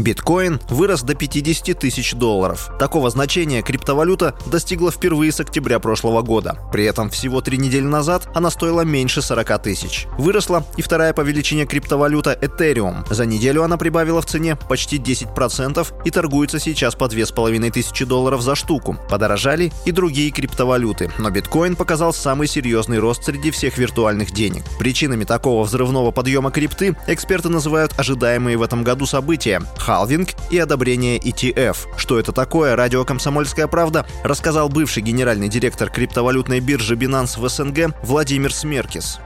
Биткоин вырос до 50 тысяч долларов. Такого значения криптовалюта достигла впервые с октября прошлого года. При этом всего 3 недели назад она стоила меньше 40 тысяч. Выросла и вторая по величине криптовалюта Ethereum. За неделю она прибавила в цене почти 10% и торгуется сейчас по 2500 долларов за штуку. Подорожали и другие криптовалюты, но биткоин показал самый серьезный рост среди всех виртуальных денег. Причинами такого взрывного подъема крипты эксперты называют ожидаемые в этом году события – халвинг и одобрение ETF. Что это такое, радио «Комсомольская правда» рассказал бывший генеральный директор криптовалютной биржи Binance в СНГ Владимир Смеркис.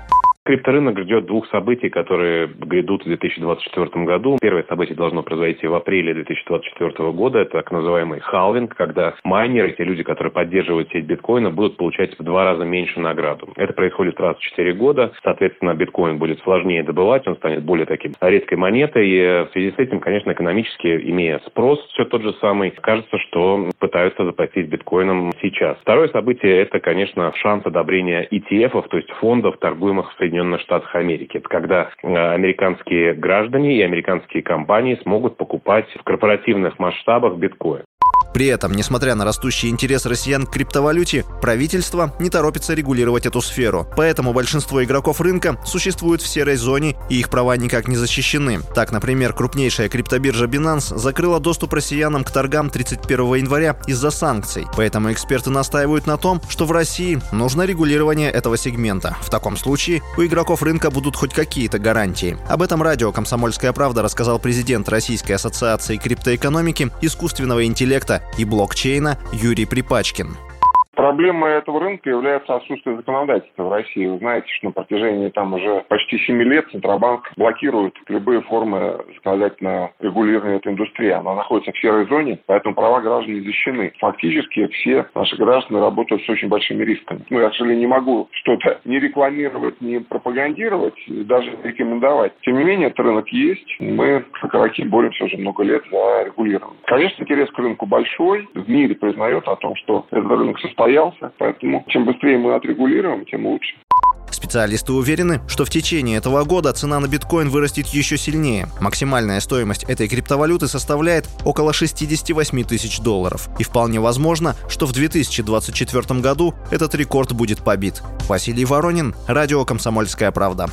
Крипторынок ждет 2 событий, которые грядут в 2024 году. Первое событие должно произойти в апреле 2024 года. Это так называемый халвинг, когда майнеры, те люди, которые поддерживают сеть биткоина, будут получать в 2 раза меньше награду. Это происходит раз в 4 года. Соответственно, биткоин будет сложнее добывать, он станет более таким редкой монетой. И в связи с этим, конечно, экономически, имея спрос все тот же самый, кажется, что пытаются заплатить биткоином сейчас. Второе событие – это, конечно, шанс одобрения ETF-ов, то есть фондов, торгуемых в Соединенных Штатах Америки. Это когда американские граждане и американские компании смогут покупать в корпоративных масштабах биткоин. При этом, несмотря на растущий интерес россиян к криптовалюте, правительство не торопится регулировать эту сферу. Поэтому большинство игроков рынка существуют в серой зоне, и их права никак не защищены. Так, например, крупнейшая криптобиржа Binance закрыла доступ россиянам к торгам 31 января из-за санкций. Поэтому эксперты настаивают на том, что в России нужно регулирование этого сегмента. В таком случае у игроков рынка будут хоть какие-то гарантии. Об этом радио «Комсомольская правда» рассказал президент Российской ассоциации криптоэкономики, искусственного интеллекта и блокчейна Юрий Припачкин. Проблемой этого рынка является отсутствие законодательства в России. Вы знаете, что на протяжении уже почти 7 лет Центробанк блокирует любые формы законодательного регулирования этой индустрии. Она находится в серой зоне, поэтому права граждан не защищены. Фактически все наши граждане работают с очень большими рисками. Я, к сожалению, не могу что-то ни рекламировать, ни пропагандировать, даже рекомендовать. Тем не менее, этот рынок есть. Мы, как игроки, боремся уже много лет за регулирование. Конечно, интерес к рынку большой. В мире признает о том, что этот рынок состоит. Поэтому чем быстрее мы отрегулируем, тем лучше. Специалисты уверены, что в течение этого года цена на биткоин вырастет еще сильнее. Максимальная стоимость этой криптовалюты составляет около 68 тысяч долларов. И вполне возможно, что в 2024 году этот рекорд будет побит. Василий Воронин, радио «Комсомольская правда».